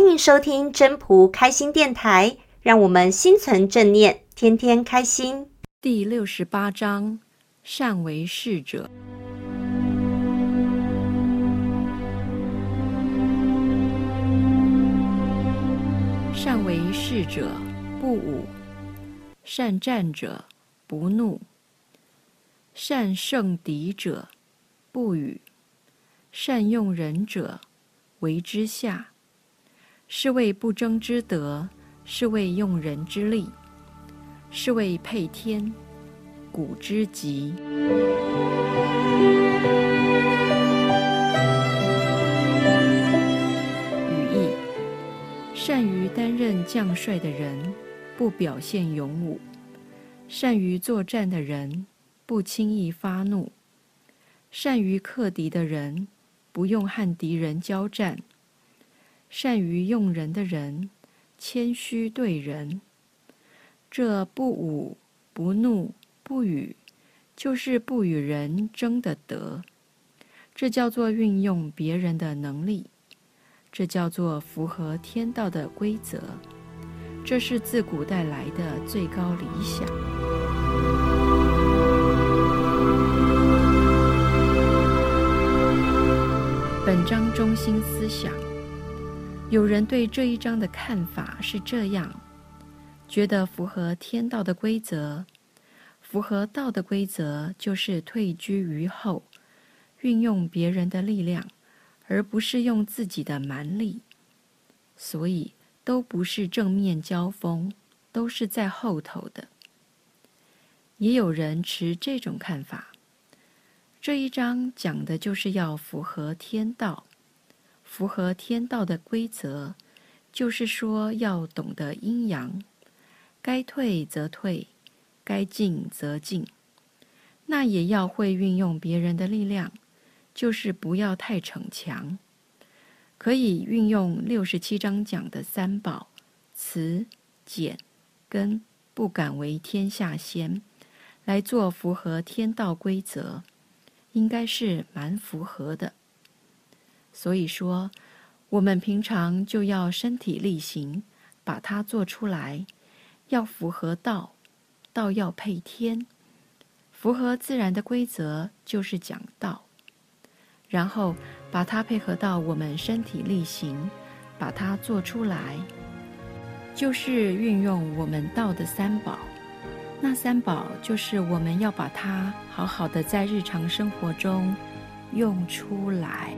欢迎收听真仆开心电台，让我们心存正念，天天开心。第68章，善为士者。善为士者，不武；善战者，不怒；善胜敌者，不语；善用人者，为之下。是谓不争之德，是谓用人之力，是谓配天，古之极。语义：善于担任将帅的人，不表现勇武；善于作战的人，不轻易发怒；善于克敌的人，不用和敌人交战；善于用人的人，谦虚对人。这不武、不怒、不语，就是不与人争的德。这叫做运用别人的能力，这叫做符合天道的规则，这是自古带来的最高理想。本章中心思想。有人对这一章的看法是这样，觉得符合天道的规则，符合道的规则就是退居于后，运用别人的力量，而不是用自己的蛮力，所以都不是正面交锋，都是在后头的。也有人持这种看法，这一章讲的就是要符合天道。符合天道的规则，就是说要懂得阴阳，该退则退，该进则进。那也要会运用别人的力量，就是不要太逞强。可以运用67章讲的三宝：慈、俭、跟，不敢为天下先，来做符合天道规则，应该是蛮符合的。所以说，我们平常就要身体力行，把它做出来，要符合道，道要配天，符合自然的规则就是讲道，然后把它配合到我们身体力行，把它做出来，就是运用我们道的三宝。那三宝就是我们要把它好好的在日常生活中用出来。